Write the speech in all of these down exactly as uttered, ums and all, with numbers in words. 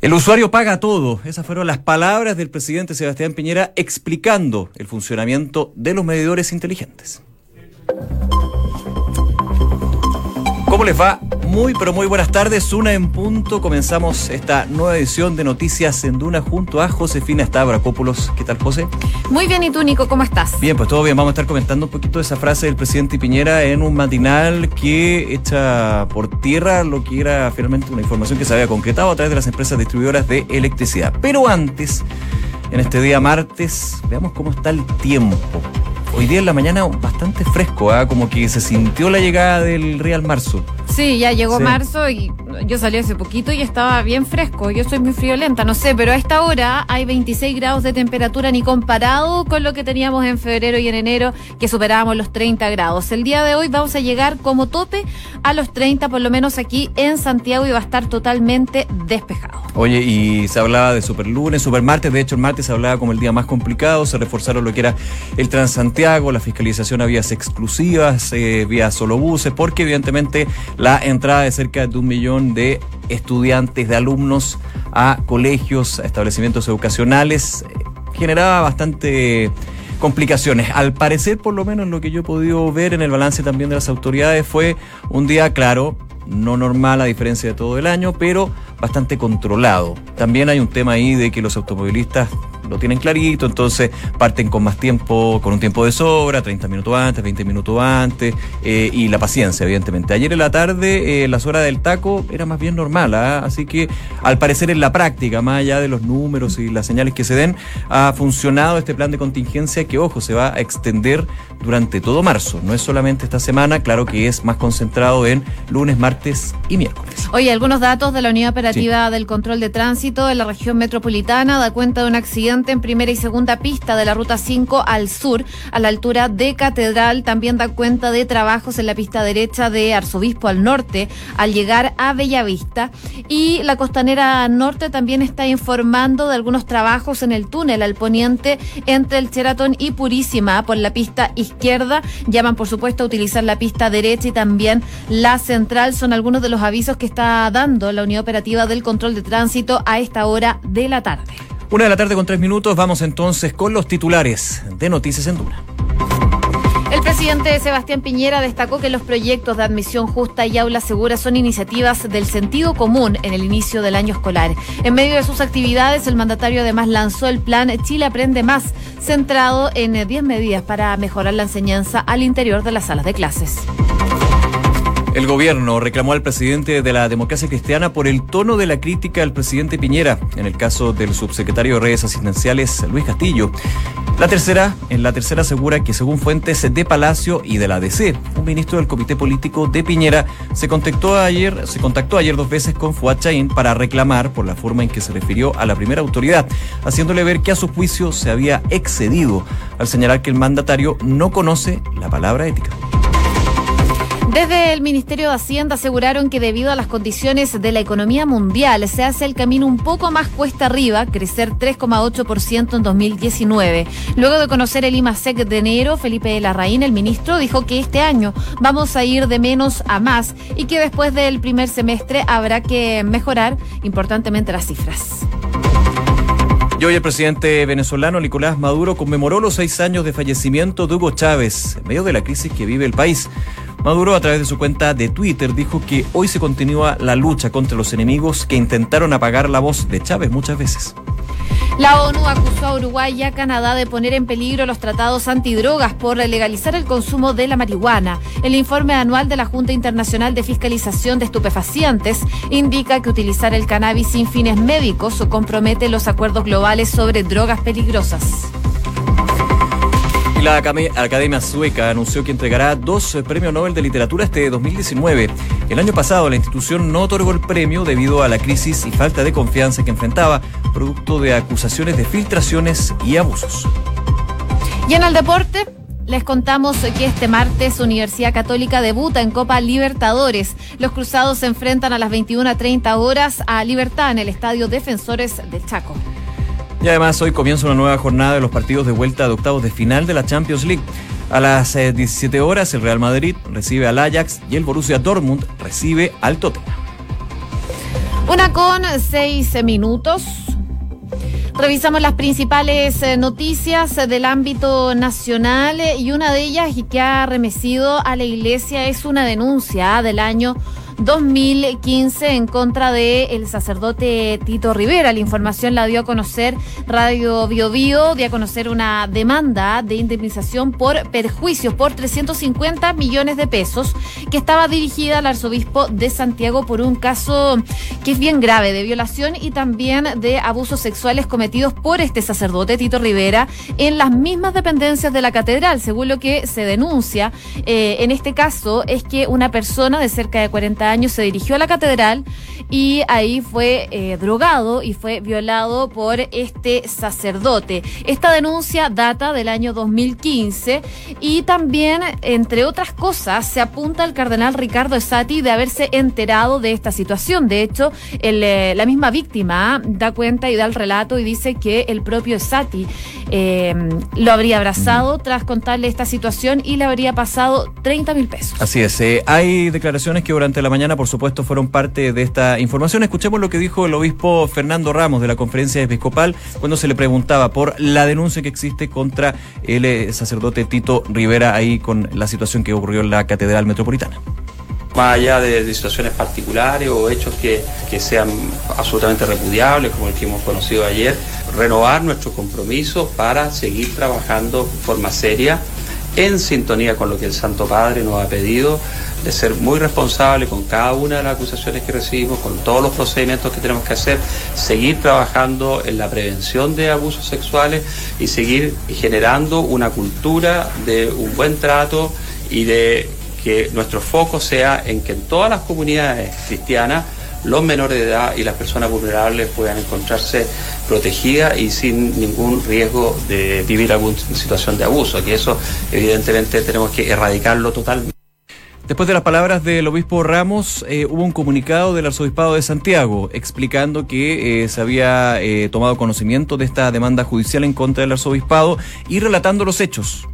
El usuario paga todo. Esas fueron las palabras del presidente Sebastián Piñera explicando el funcionamiento de los medidores inteligentes. ¿Cómo les va? Muy, pero muy buenas tardes. Una en punto. Comenzamos esta nueva edición de Noticias en Duna junto a Josefina Stavrakopulos. ¿Qué tal, José? Muy bien. ¿Y tú, Nico? ¿Cómo estás? Bien, pues todo bien. Vamos a estar comentando un poquito esa frase del presidente Piñera en un matinal que echa por tierra lo que era finalmente una información que se había concretado a través de las empresas distribuidoras de electricidad. Pero antes, en este día martes, veamos cómo está el tiempo. Hoy día en la mañana bastante fresco, ¿eh? Como que se sintió la llegada del Real Marzo. Sí, ya llegó sí. marzo y yo salí hace poquito y estaba bien fresco. Yo soy muy friolenta, no sé, pero a esta hora hay veintiséis grados de temperatura, ni comparado con lo que teníamos en febrero y en enero, que superábamos los treinta grados. El día de hoy vamos a llegar como tope a los treinta, por lo menos aquí en Santiago, y va a estar totalmente despejado. Oye, y se hablaba de superlunes, supermartes. De hecho, el martes se hablaba como el día más complicado. Se reforzaron lo que era el Transantiago, la fiscalización a vías exclusivas, eh, vías solo buses, porque evidentemente la entrada de cerca de un millón de estudiantes, de alumnos a colegios, a establecimientos educacionales, generaba bastante complicaciones. Al parecer, por lo menos lo que yo he podido ver en el balance también de las autoridades, fue un día, claro, no normal a diferencia de todo el año, pero bastante controlado. También hay un tema ahí de que los automovilistas lo tienen clarito, entonces parten con más tiempo, con un tiempo de sobra, treinta minutos antes, veinte minutos antes, eh, y la paciencia, evidentemente. Ayer en la tarde, eh, la hora del taco era más bien normal, ¿eh? Así que al parecer en la práctica, más allá de los números y las señales que se den, ha funcionado este plan de contingencia que, ojo, se va a extender durante todo marzo. No es solamente esta semana, claro que es más concentrado en lunes, martes y miércoles. Oye, algunos datos de la Unidad Operativa sí. del Control de Tránsito de la Región Metropolitana da cuenta de un accidente en primera y segunda pista de la ruta cinco al sur, a la altura de Catedral. También da cuenta de trabajos en la pista derecha de Arzobispo al norte, al llegar a Bellavista. Y la Costanera Norte también está informando de algunos trabajos en el túnel al poniente entre el Sheraton y Purísima, por la pista izquierda. Llaman, por supuesto, a utilizar la pista derecha y también la central. Son algunos de los avisos que está dando la Unidad Operativa del Control de Tránsito a esta hora de la tarde. Una de la tarde con tres minutos, vamos entonces con los titulares de Noticias en Duna. El presidente Sebastián Piñera destacó que los proyectos de admisión justa y aula segura son iniciativas del sentido común en el inicio del año escolar. En medio de sus actividades, el mandatario además lanzó el plan Chile Aprende Más, centrado en diez medidas para mejorar la enseñanza al interior de las salas de clases. El gobierno reclamó al presidente de la Democracia Cristiana por el tono de la crítica al presidente Piñera, en el caso del subsecretario de Redes Asistenciales, Luis Castillo. La tercera, en la tercera asegura que, según fuentes de Palacio y de la A D C, un ministro del Comité Político de Piñera se contactó ayer, se contactó ayer dos veces con Fuad Chahín para reclamar por la forma en que se refirió a la primera autoridad, haciéndole ver que a su juicio se había excedido, al señalar que el mandatario no conoce la palabra ética. Desde el Ministerio de Hacienda aseguraron que, debido a las condiciones de la economía mundial, se hace el camino un poco más cuesta arriba, crecer tres coma ocho por ciento en dos mil diecinueve. Luego de conocer el IMACEC de enero, Felipe Larraín, el ministro, dijo que este año vamos a ir de menos a más y que después del primer semestre habrá que mejorar importantemente las cifras. Y hoy el presidente venezolano Nicolás Maduro conmemoró los seis años de fallecimiento de Hugo Chávez, en medio de la crisis que vive el país. Maduro, a través de su cuenta de Twitter, dijo que hoy se continúa la lucha contra los enemigos que intentaron apagar la voz de Chávez muchas veces. La ONU acusó a Uruguay y a Canadá de poner en peligro los tratados antidrogas por legalizar el consumo de la marihuana. El informe anual de la Junta Internacional de Fiscalización de Estupefacientes indica que utilizar el cannabis sin fines médicos compromete los acuerdos globales sobre drogas peligrosas. Y la Academia Sueca anunció que entregará dos premios Nobel de Literatura este dos mil diecinueve. El año pasado la institución no otorgó el premio debido a la crisis y falta de confianza que enfrentaba, producto de acusaciones de filtraciones y abusos. Y en el deporte, les contamos que este martes Universidad Católica debuta en Copa Libertadores. Los cruzados se enfrentan a las veintiuna treinta horas a Libertad en el Estadio Defensores del Chaco. Y además hoy comienza una nueva jornada de los partidos de vuelta de octavos de final de la Champions League. A las diecisiete horas el Real Madrid recibe al Ajax y el Borussia Dortmund recibe al Tottenham. Una con seis minutos. Revisamos las principales noticias del ámbito nacional y una de ellas y que ha arremecido a la Iglesia es una denuncia del año dos mil quince en contra de el sacerdote Tito Rivera. La información la dio a conocer Radio Biobío, dio a conocer una demanda de indemnización por perjuicios por trescientos cincuenta millones de pesos que estaba dirigida al arzobispo de Santiago por un caso que es bien grave de violación y también de abusos sexuales cometidos por este sacerdote Tito Rivera en las mismas dependencias de la catedral. Según lo que se denuncia eh, en este caso es que una persona de cerca de cuarenta años se dirigió a la catedral y ahí fue eh, drogado y fue violado por este sacerdote. Esta denuncia data del año dos mil quince y también, entre otras cosas, se apunta al cardenal Ricardo Ezzati de haberse enterado de esta situación. De hecho, el, eh, la misma víctima da cuenta y da el relato y dice que el propio Ezzati eh, lo habría abrazado tras contarle esta situación y le habría pasado treinta mil pesos. Así es, eh, hay declaraciones que durante la mañana, por supuesto, fueron parte de esta información. Escuchemos lo que dijo el obispo Fernando Ramos de la Conferencia Episcopal cuando se le preguntaba por la denuncia que existe contra el sacerdote Tito Rivera ahí con la situación que ocurrió en la Catedral Metropolitana. Más allá de, de situaciones particulares o hechos que, que sean absolutamente repudiables, como el que hemos conocido ayer, renovar nuestro compromiso para seguir trabajando de forma seria, en sintonía con lo que el Santo Padre nos ha pedido, de ser muy responsable con cada una de las acusaciones que recibimos, con todos los procedimientos que tenemos que hacer, seguir trabajando en la prevención de abusos sexuales y seguir generando una cultura de un buen trato y de que nuestro foco sea en que en todas las comunidades cristianas los menores de edad y las personas vulnerables puedan encontrarse protegidas y sin ningún riesgo de vivir alguna situación de abuso, que eso evidentemente tenemos que erradicarlo totalmente. Después de las palabras del obispo Ramos, eh, hubo un comunicado del arzobispado de Santiago explicando que eh, se había eh, tomado conocimiento de esta demanda judicial en contra del arzobispado y relatando los hechos.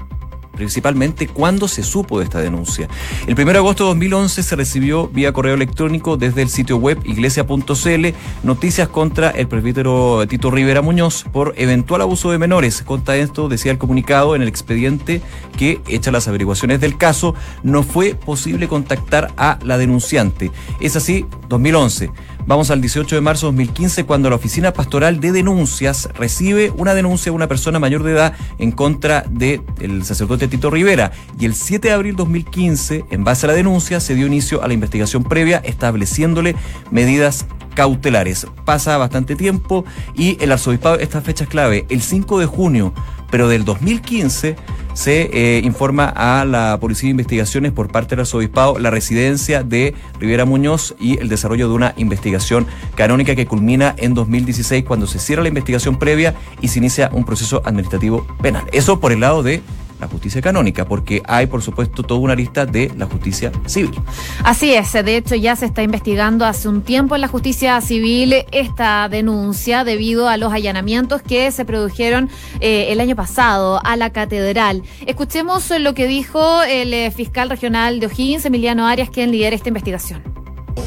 Principalmente cuándo se supo de esta denuncia. El primero de agosto de dos mil once se recibió vía correo electrónico desde el sitio web iglesia punto c l noticias contra el presbítero Tito Rivera Muñoz por eventual abuso de menores. Contra esto decía el comunicado en el expediente que, hechas las averiguaciones del caso, no fue posible contactar a la denunciante. Es así, dos mil once. Vamos al dieciocho de marzo de dos mil quince, cuando la Oficina Pastoral de Denuncias recibe una denuncia de una persona mayor de edad en contra del sacerdote Tito Rivera. Y el siete de abril de dos mil quince, en base a la denuncia, se dio inicio a la investigación previa, estableciéndole medidas cautelares. Pasa bastante tiempo y el arzobispado, esta fecha es clave, el cinco de junio, pero del dos mil quince... se eh, informa a la Policía de Investigaciones por parte del arzobispado la residencia de Rivera Muñoz y el desarrollo de una investigación canónica que culmina en dos mil dieciséis cuando se cierra la investigación previa y se inicia un proceso administrativo penal. Eso por el lado de la justicia canónica, porque hay, por supuesto, toda una lista de la justicia civil. Así es, de hecho ya se está investigando hace un tiempo en la justicia civil esta denuncia debido a los allanamientos que se produjeron eh, el año pasado a la catedral. Escuchemos lo que dijo el eh, fiscal regional de O'Higgins, Emiliano Arias, quien lidera esta investigación.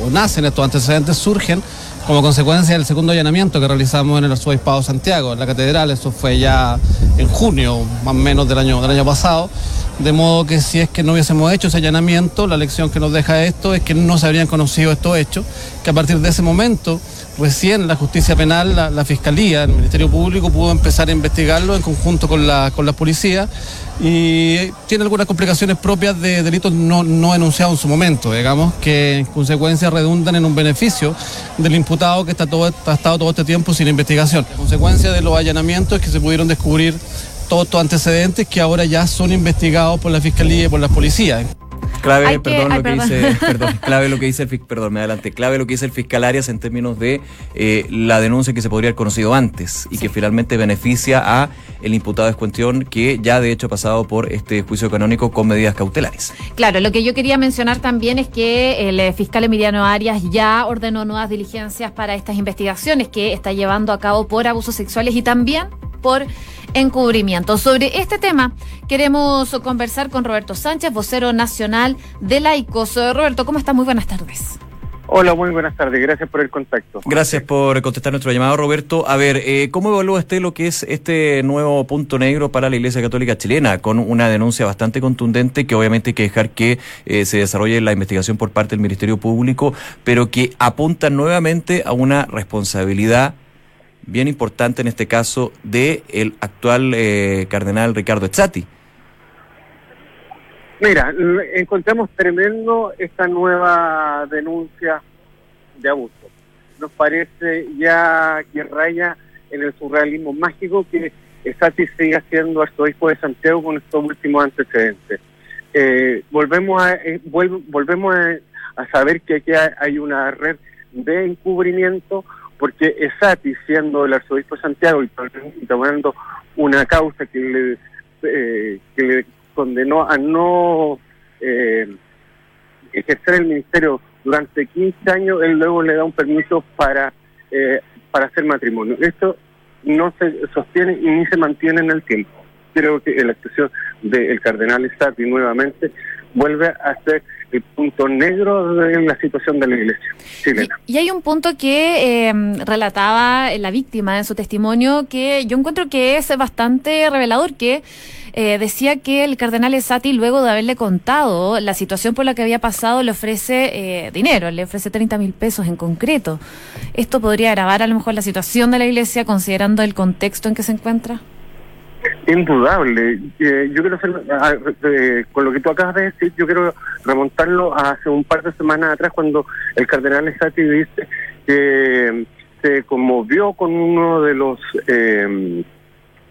O nacen estos antecedentes, surgen como consecuencia del segundo allanamiento que realizamos en el arzobispado Santiago, en la catedral. Eso fue ya en junio, más o menos del año, del año pasado, de modo que si es que no hubiésemos hecho ese allanamiento, la lección que nos deja esto es que no se habrían conocido estos hechos, que a partir de ese momento, recién la justicia penal, la, la fiscalía, el Ministerio Público pudo empezar a investigarlo en conjunto con la, con la policía, y tiene algunas complicaciones propias de delitos no, no denunciados en su momento, digamos, que en consecuencia redundan en un beneficio del imputado que está todo, ha estado todo este tiempo sin investigación. La consecuencia de los allanamientos es que se pudieron descubrir todos estos antecedentes que ahora ya son investigados por la Fiscalía y por las policías. Clave, ay, perdón, que, ay, lo perdón. Que dice, perdón, clave lo que dice el fiscal, perdón, me adelante, clave lo que dice el fiscal Arias en términos de eh, la denuncia que se podría haber conocido antes y sí, que finalmente beneficia a el imputado de cuestión que ya de hecho ha pasado por este juicio canónico con medidas cautelares. Claro, lo que yo quería mencionar también es que el fiscal Emiliano Arias ya ordenó nuevas diligencias para estas investigaciones que está llevando a cabo por abusos sexuales y también por encubrimiento. Sobre este tema queremos conversar con Roberto Sánchez, vocero nacional de Laicos. Roberto, ¿cómo estás? Muy buenas tardes. Hola, muy buenas tardes. Gracias por el contacto. Gracias por contestar nuestro llamado, Roberto. A ver, eh, ¿cómo evalúa usted lo que es este nuevo punto negro para la Iglesia Católica chilena, con una denuncia bastante contundente que obviamente hay que dejar que eh, se desarrolle la investigación por parte del Ministerio Público, pero que apunta nuevamente a una responsabilidad bien importante en este caso de el actual eh, cardenal Ricardo Ezzati? Mira, encontramos tremendo esta nueva denuncia de abuso. Nos parece ya que raya en el surrealismo mágico que Ezzati siga siendo arzobispo de Santiago con estos últimos antecedentes. Eh, volvemos a eh, vuelvo, volvemos a, a saber que aquí hay una red de encubrimiento, porque Ezzati, siendo el arzobispo de Santiago y tomando una causa que le eh, que le condenó a no eh, ejercer el ministerio durante quince años, él luego le da un permiso para eh, para hacer matrimonio. Esto no se sostiene y ni se mantiene en el tiempo. Creo que la actuación del cardenal Ezzati nuevamente vuelve a ser el punto negro de la situación de la iglesia chilena. Y, y hay un punto que eh, relataba la víctima en su testimonio que yo encuentro que es bastante revelador, que eh, decía que el cardenal Ezzati, luego de haberle contado la situación por la que había pasado, le ofrece eh, dinero, le ofrece treinta mil pesos en concreto. ¿Esto podría agravar a lo mejor la situación de la iglesia considerando el contexto en que se encuentra? Indudable. Eh, yo quiero hacer, eh, con lo que tú acabas de decir, yo quiero remontarlo a hace un par de semanas atrás, cuando el cardenal Ezzati dice que se conmovió con uno de los eh,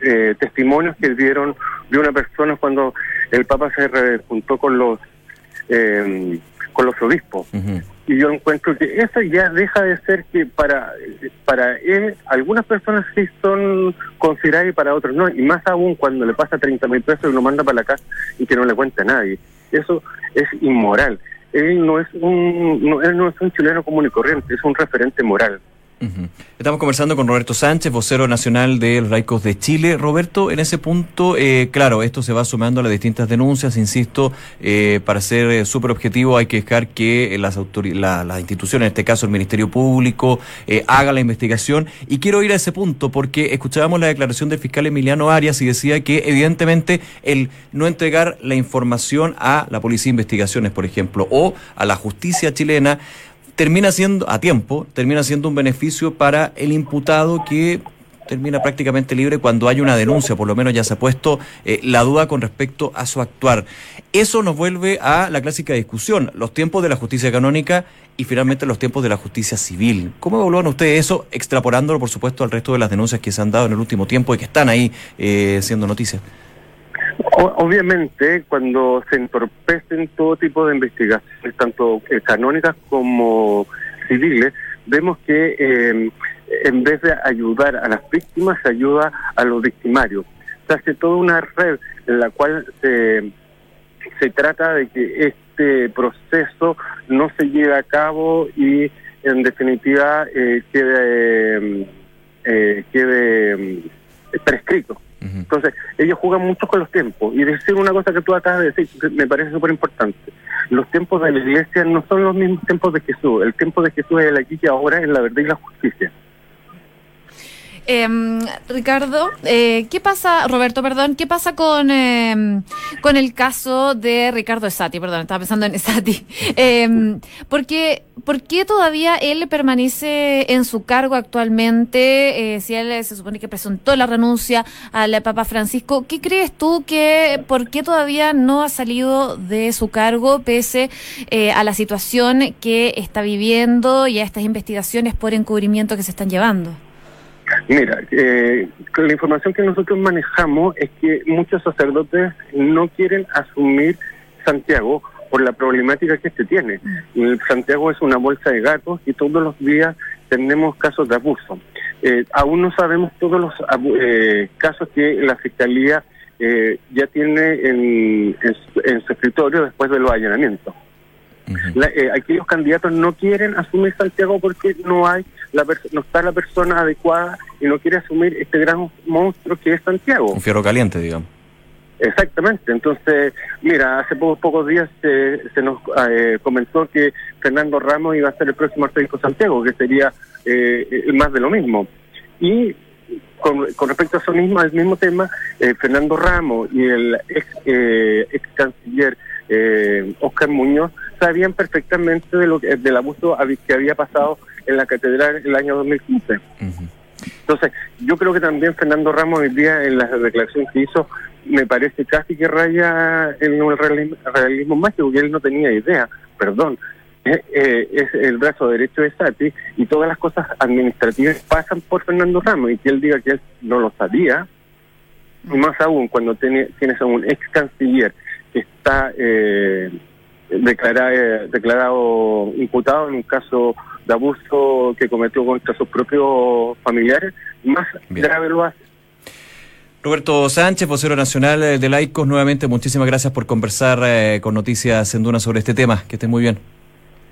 eh, testimonios que dieron de una persona cuando el Papa se juntó con los eh, con los obispos. Uh-huh. Y yo encuentro que eso ya deja de ser que para para él, algunas personas sí son consideradas y para otros no, y más aún cuando le pasa treinta mil pesos y lo manda para la casa y que no le cuenta a nadie. Eso es inmoral. Él no es un no, él no es un chileno común y corriente, es un referente moral. Uh-huh. Estamos conversando con Roberto Sánchez, vocero nacional de los laicos de Chile. Roberto, en ese punto, eh, claro, esto se va sumando a las distintas denuncias, insisto, eh, para ser eh, súper objetivo hay que dejar que eh, las, autor- la, las instituciones, en este caso el Ministerio Público, eh, haga la investigación, y quiero ir a ese punto porque escuchábamos la declaración del fiscal Emiliano Arias y decía que evidentemente el no entregar la información a la Policía de Investigaciones, por ejemplo, o a la justicia chilena, termina siendo, a tiempo, termina siendo un beneficio para el imputado, que termina prácticamente libre cuando hay una denuncia, por lo menos ya se ha puesto eh, la duda con respecto a su actuar. Eso nos vuelve a la clásica discusión, los tiempos de la justicia canónica y finalmente los tiempos de la justicia civil. ¿Cómo evalúan ustedes eso, extrapolándolo, por supuesto, al resto de las denuncias que se han dado en el último tiempo y que están ahí eh, siendo noticias? Obviamente, cuando se entorpecen todo tipo de investigaciones, tanto canónicas como civiles, vemos que eh, en vez de ayudar a las víctimas, se ayuda a los victimarios. Se hace toda una red en la cual se, se trata de que este proceso no se lleve a cabo y, en definitiva, eh, quede, eh, quede prescrito. Entonces, ellos juegan mucho con los tiempos. Y decir una cosa que tú acabas de decir, que me parece súper importante: los tiempos de la iglesia no son los mismos tiempos de Jesús. El tiempo de Jesús es el aquí y ahora, en la verdad y la justicia. Eh, Ricardo, eh, ¿qué pasa, Roberto, perdón, qué pasa con eh, con el caso de Ricardo Ezzati? Perdón, estaba pensando en Ezzati. Eh, porque, ¿por qué todavía él permanece en su cargo actualmente? Eh, si él se supone que presentó la renuncia al Papa Francisco, ¿qué crees tú que, por qué todavía no ha salido de su cargo pese eh, a la situación que está viviendo y a estas investigaciones por encubrimiento que se están llevando? Mira, eh, la información que nosotros manejamos es que muchos sacerdotes no quieren asumir Santiago por la problemática que este tiene. Santiago es una bolsa de gatos y todos los días tenemos casos de abuso. Eh, aún no sabemos todos los eh, casos que la Fiscalía eh, ya tiene en, en, en su escritorio después de los allanamientos. Uh-huh. La, eh, aquí los candidatos no quieren asumir Santiago porque no hay la pers- no está la persona adecuada y no quiere asumir este gran monstruo que es Santiago. Un fierro caliente, digamos. Exactamente. Entonces, mira, hace pocos, pocos días se, se nos eh, comentó que Fernando Ramos iba a ser el próximo arzobispo de Santiago, que sería eh, más de lo mismo. Y con, con respecto a eso mismo, al mismo tema, eh, Fernando Ramos y el ex, eh, ex canciller eh, Oscar Muñoz sabían perfectamente de lo que, del abuso que había pasado en la catedral en el año dos mil quince. Uh-huh. Entonces, yo creo que también Fernando Ramos hoy día, en la declaración que hizo, me parece casi que raya en el realismo, realismo mágico, que él no tenía idea, perdón, eh, eh, es el brazo derecho de Ezzati, y todas las cosas administrativas pasan por Fernando Ramos, y que él diga que él no lo sabía, más aún cuando tiene, tienes a un ex canciller que está eh, declarado, eh, declarado imputado en un caso de abuso que cometió contra sus propios familiares, más bien grave lo hace. Roberto Sánchez, vocero nacional de Laicos, nuevamente muchísimas gracias por conversar eh, con Noticias en Duna sobre este tema. Que estén muy bien.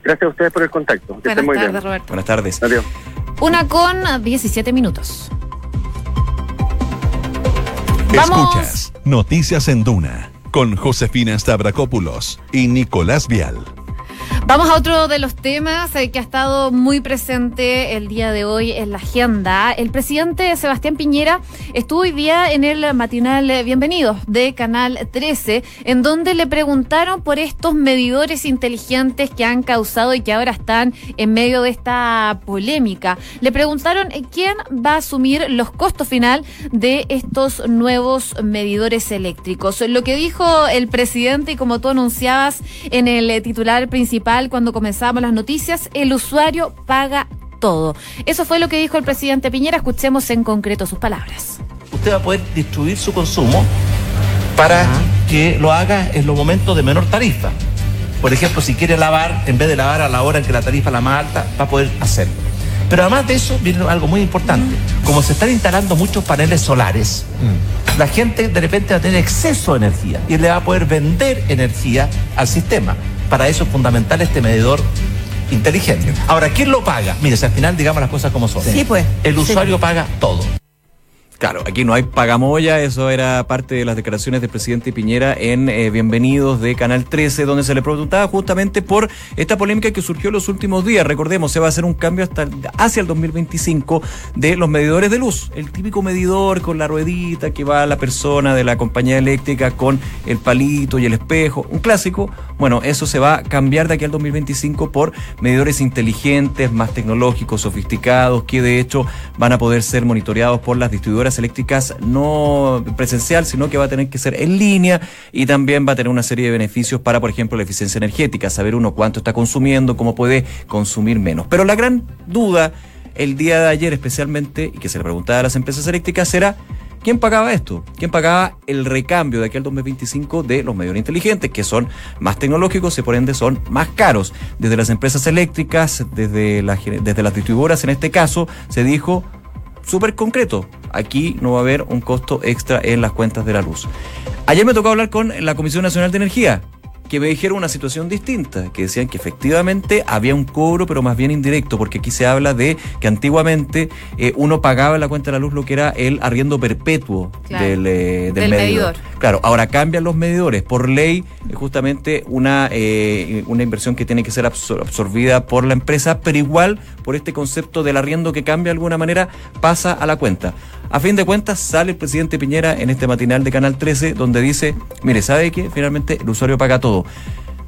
Gracias a ustedes por el contacto. Que estén muy bien. Buenas tardes, Roberto. Buenas tardes. Adiós. Una con diecisiete minutos. Escuchas Noticias en Duna con Josefina Stavrakopulos y Nicolás Vial. Vamos a otro de los temas eh, que ha estado muy presente el día de hoy en la agenda. El presidente Sebastián Piñera estuvo hoy día en el matinal Bienvenidos de Canal trece, en donde le preguntaron por estos medidores inteligentes que han causado y que ahora están en medio de esta polémica. Le preguntaron quién va a asumir los costos final de estos nuevos medidores eléctricos. Lo que dijo el presidente, y como tú anunciabas en el titular principal cuando comenzamos las noticias, el usuario paga todo. Eso fue lo que dijo el presidente Piñera. Escuchemos en concreto sus palabras. Usted va a poder distribuir su consumo para que lo haga en los momentos de menor tarifa. Por ejemplo, si quiere lavar, en vez de lavar a la hora en que la tarifa es la más alta, va a poder hacerlo. Pero además de eso viene algo muy importante. Como se están instalando muchos paneles solares, la gente de repente va a tener exceso de energía y le va a poder vender energía al sistema. Para eso es fundamental este medidor inteligente. Ahora, ¿quién lo paga? Mire, si al final digamos las cosas como son. Sí, pues. El usuario sí paga todo. Claro, aquí no hay pagamoya, eso era parte de las declaraciones del presidente Piñera en eh, Bienvenidos de Canal trece, donde se le preguntaba justamente por esta polémica que surgió en los últimos días. Recordemos, se va a hacer un cambio hasta hacia el dos mil veinticinco de los medidores de luz. El típico medidor con la ruedita que va la persona de la compañía eléctrica con el palito y el espejo, un clásico. Bueno, eso se va a cambiar de aquí al dos mil veinticinco por medidores inteligentes, más tecnológicos, sofisticados, que de hecho van a poder ser monitoreados por las distribuidoras eléctricas, no presencial, sino que va a tener que ser en línea, y también va a tener una serie de beneficios para, por ejemplo, la eficiencia energética, saber uno cuánto está consumiendo, cómo puede consumir menos. Pero la gran duda el día de ayer especialmente, y que se le preguntaba a las empresas eléctricas, era ¿quién pagaba esto? ¿Quién pagaba el recambio de aquí al dos mil veinticinco de los medidores inteligentes, que son más tecnológicos y por ende son más caros? Desde las empresas eléctricas, desde las, desde las distribuidoras en este caso, se dijo súper concreto: aquí no va a haber un costo extra en las cuentas de la luz. Ayer me tocó hablar con la Comisión Nacional de Energía, que me dijeron una situación distinta, que decían que efectivamente había un cobro, pero más bien indirecto, porque aquí se habla de que antiguamente eh, uno pagaba en la cuenta de la luz lo que era el arriendo perpetuo, claro, del, eh, del, del medidor. medidor. Claro, ahora cambian los medidores. Por ley, justamente una, eh, una inversión que tiene que ser absor- absorbida por la empresa, pero igual, por este concepto del arriendo que cambia de alguna manera, pasa a la cuenta. A fin de cuentas, sale el presidente Piñera en este matinal de Canal trece, donde dice, mire, ¿sabe qué? Finalmente el usuario paga todo.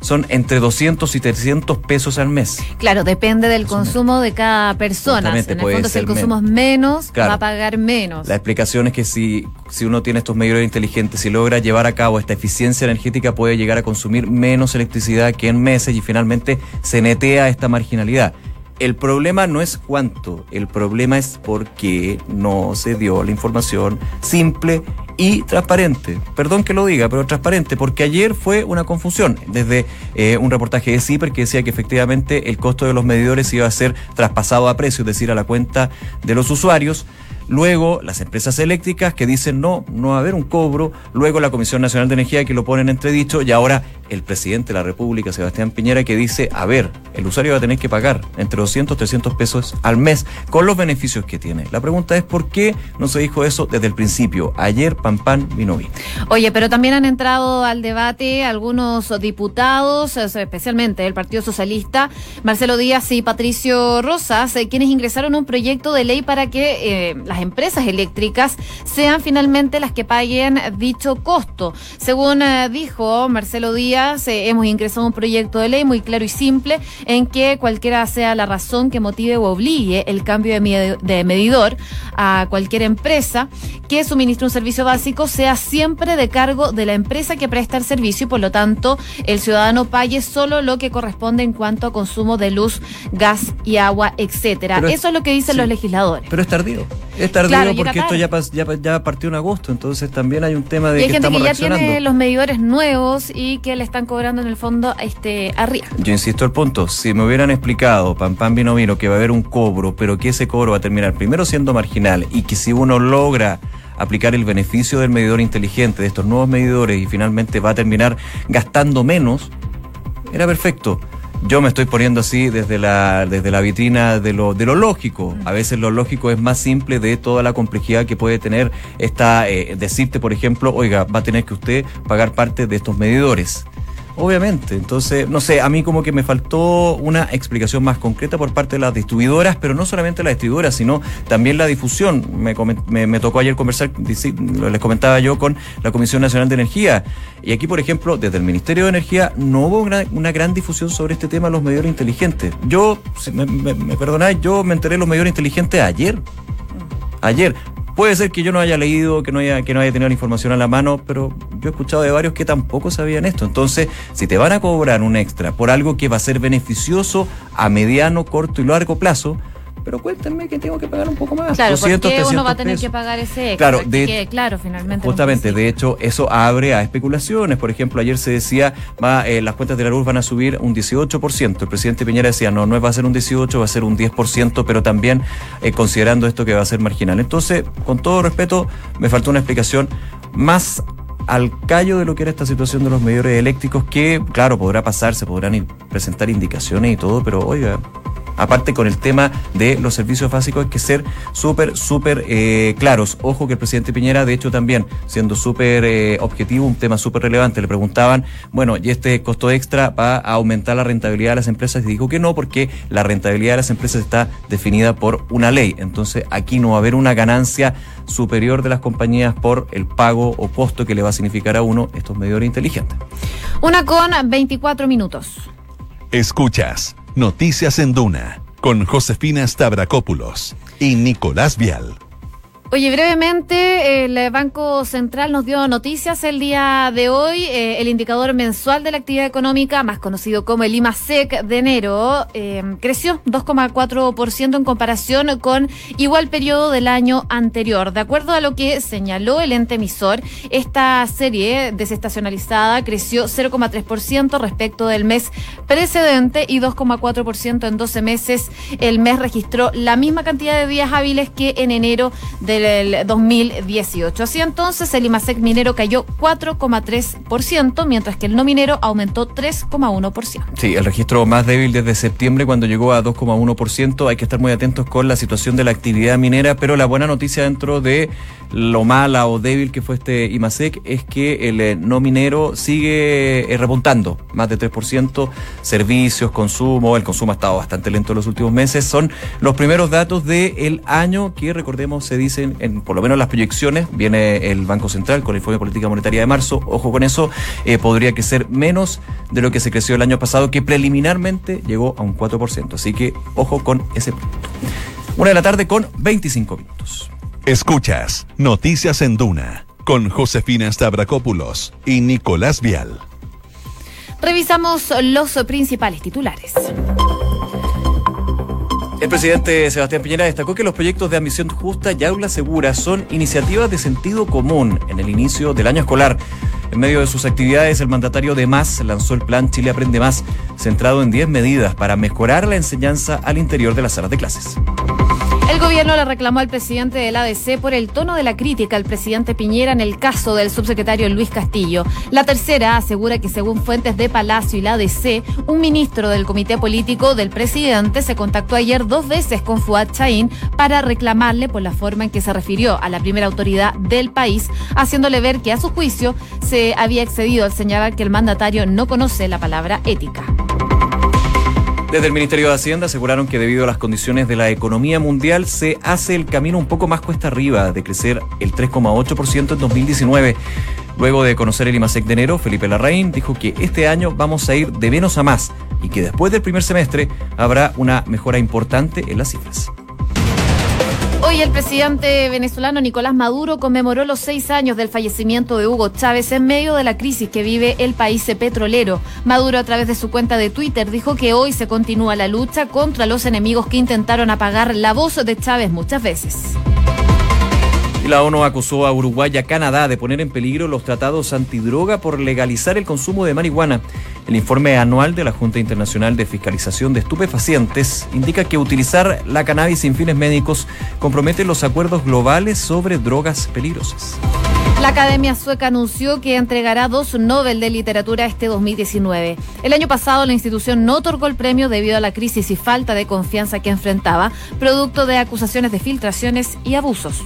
Son entre doscientos y trescientos pesos al mes. Claro, depende del consumo de cada persona. En el fondo, si el consumo es menos, claro, va a pagar menos. La explicación es que si, si uno tiene estos medidores inteligentes, si logra llevar a cabo esta eficiencia energética, puede llegar a consumir menos electricidad que en meses, y finalmente se netea esta marginalidad. El problema no es cuánto, el problema es por qué no se dio la información simple y transparente. Perdón que lo diga, pero transparente, porque ayer fue una confusión. Desde eh, un reportaje de CIPER que decía que efectivamente el costo de los medidores iba a ser traspasado a precio, es decir, a la cuenta de los usuarios. Luego las empresas eléctricas que dicen no, no va a haber un cobro. Luego la Comisión Nacional de Energía que lo pone en entredicho, y ahora el presidente de la República, Sebastián Piñera, que dice, a ver, el usuario va a tener que pagar entre doscientos, trescientos pesos al mes con los beneficios que tiene. La pregunta es, ¿por qué no se dijo eso desde el principio? Ayer, pan pan, vino vino. Oye, pero también han entrado al debate algunos diputados, especialmente del Partido Socialista, Marcelo Díaz y Patricio Rosas, quienes ingresaron un proyecto de ley para que eh, las empresas eléctricas sean finalmente las que paguen dicho costo. Según eh, dijo Marcelo Díaz, eh, hemos ingresado un proyecto de ley muy claro y simple en que cualquiera sea la razón que motive o obligue el cambio de, med- de medidor a cualquier empresa que suministre un servicio básico sea siempre de cargo de la empresa que presta el servicio y por lo tanto el ciudadano pague solo lo que corresponde en cuanto a consumo de luz, gas y agua, etcétera. Pero eso es lo que dicen sí, los legisladores. Pero es tardío. Es tardío claro, porque esto ya, pas- ya, ya partió en agosto, entonces también hay un tema de y hay que gente estamos que ya reaccionando. Tiene los medidores nuevos y que le están cobrando en el fondo este arriba. Yo insisto al punto, si me hubieran explicado, pan pan vino vino, que va a haber un cobro, pero que ese cobro va a terminar primero siendo marginal y que si uno logra aplicar el beneficio del medidor inteligente, de estos nuevos medidores y finalmente va a terminar gastando menos, era perfecto. Yo me estoy poniendo así desde la desde la vitrina de lo de lo lógico. A veces lo lógico es más simple de toda la complejidad que puede tener esta eh, decirte, por ejemplo, oiga, va a tener que usted pagar parte de estos medidores. Obviamente, entonces, no sé, a mí como que me faltó una explicación más concreta por parte de las distribuidoras, pero no solamente las distribuidoras, sino también la difusión. Me, me, me tocó ayer conversar, les comentaba yo, con la Comisión Nacional de Energía. Y aquí, por ejemplo, desde el Ministerio de Energía no hubo una, una gran difusión sobre este tema de los medidores inteligentes. Yo, si me, me, me perdonáis, yo me enteré de los medidores inteligentes ayer. Ayer. Puede ser que yo no haya leído, que no haya, que no haya tenido la información a la mano, pero yo he escuchado de varios que tampoco sabían esto. Entonces, si te van a cobrar un extra por algo que va a ser beneficioso a mediano, corto y largo plazo, pero cuéntenme que tengo que pagar un poco más. Claro, porque uno va a tener pesos. Que pagar ese extra. Claro, de, que, claro finalmente. Justamente, de hecho, eso abre a especulaciones. Por ejemplo, ayer se decía, va, eh, las cuentas de la luz van a subir un dieciocho por ciento. El presidente Piñera decía, no, no va a ser un dieciocho, va a ser un diez por ciento, pero también eh, considerando esto que va a ser marginal. Entonces, con todo respeto, me faltó una explicación más al callo de lo que era esta situación de los medidores eléctricos, que, claro, podrá pasar, se podrán presentar indicaciones y todo, pero oiga... Aparte con el tema de los servicios básicos hay que ser súper, súper eh, claros. Ojo que el presidente Piñera, de hecho también, siendo súper eh, objetivo, un tema súper relevante, le preguntaban, bueno, ¿y este costo extra va a aumentar la rentabilidad de las empresas? Y dijo que no, porque la rentabilidad de las empresas está definida por una ley. Entonces aquí no va a haber una ganancia superior de las compañías por el pago o costo que le va a significar a uno estos medidores inteligentes. Una con veinticuatro minutos. Escuchas Noticias en Duna, con Josefina Stavrakopulos y Nicolás Vial. Oye, brevemente, el Banco Central nos dio noticias el día de hoy. Eh, el indicador mensual de la actividad económica, más conocido como el IMACEC de enero, eh, creció dos coma cuatro por ciento en comparación con igual periodo del año anterior. De acuerdo a lo que señaló el ente emisor, esta serie desestacionalizada creció cero coma tres por ciento respecto del mes precedente y dos coma cuatro por ciento en doce meses. El mes registró la misma cantidad de días hábiles que en enero de del dos mil dieciocho. Así entonces, el IMACEC minero cayó cuatro coma tres por ciento, mientras que el no minero aumentó tres coma uno por ciento. Sí, el registro más débil desde septiembre, cuando llegó a dos coma uno por ciento. Hay que estar muy atentos con la situación de la actividad minera, pero la buena noticia dentro de lo mala o débil que fue este IMACEC es que el no minero sigue repuntando, más de tres por ciento. Servicios, consumo, el consumo ha estado bastante lento en los últimos meses. Son los primeros datos del año que, recordemos, se dice En, en, por lo menos las proyecciones, viene el Banco Central con el informe de política monetaria de marzo, ojo con eso, eh, podría crecer menos de lo que se creció el año pasado, que preliminarmente llegó a un cuatro por ciento, así que ojo con ese punto. Una de la tarde con veinticinco minutos. Escuchas Noticias en Duna, con Josefina Stavrakopulos y Nicolás Vial. Revisamos los principales titulares. El presidente Sebastián Piñera destacó que los proyectos de admisión justa y aula segura son iniciativas de sentido común en el inicio del año escolar. En medio de sus actividades, el mandatario además lanzó el plan Chile Aprende Más, centrado en diez medidas para mejorar la enseñanza al interior de las salas de clases. El gobierno le reclamó al presidente del A D C por el tono de la crítica al presidente Piñera en el caso del subsecretario Luis Castillo. La tercera asegura que, según fuentes de Palacio y la A D C, un ministro del comité político del presidente se contactó ayer dos veces con Fuad Chahín para reclamarle por la forma en que se refirió a la primera autoridad del país, haciéndole ver que a su juicio se había excedido al señalar que el mandatario no conoce la palabra ética. Desde el Ministerio de Hacienda aseguraron que debido a las condiciones de la economía mundial se hace el camino un poco más cuesta arriba de crecer el tres coma ocho por ciento en dos mil diecinueve. Luego de conocer el IMACEC de enero, Felipe Larraín dijo que este año vamos a ir de menos a más y que después del primer semestre habrá una mejora importante en las cifras. Hoy el presidente venezolano Nicolás Maduro conmemoró los seis años del fallecimiento de Hugo Chávez en medio de la crisis que vive el país petrolero. Maduro, a través de su cuenta de Twitter, dijo que hoy se continúa la lucha contra los enemigos que intentaron apagar la voz de Chávez muchas veces. La ONU acusó a Uruguay y a Canadá de poner en peligro los tratados antidroga por legalizar el consumo de marihuana. El informe anual de la Junta Internacional de Fiscalización de Estupefacientes indica que utilizar la cannabis sin fines médicos compromete los acuerdos globales sobre drogas peligrosas. La Academia Sueca anunció que entregará dos Nobel de Literatura este dos mil diecinueve. El año pasado la institución no otorgó el premio debido a la crisis y falta de confianza que enfrentaba, producto de acusaciones de filtraciones y abusos.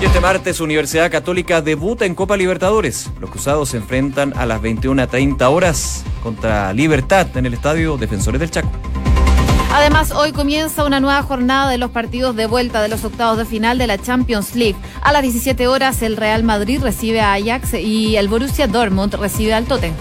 Y este martes, Universidad Católica debuta en Copa Libertadores. Los cruzados se enfrentan a las veintiuna treinta horas contra Libertad en el Estadio Defensores del Chaco. Además, hoy comienza una nueva jornada de los partidos de vuelta de los octavos de final de la Champions League. A las diecisiete horas, el Real Madrid recibe a Ajax y el Borussia Dortmund recibe al Tottenham.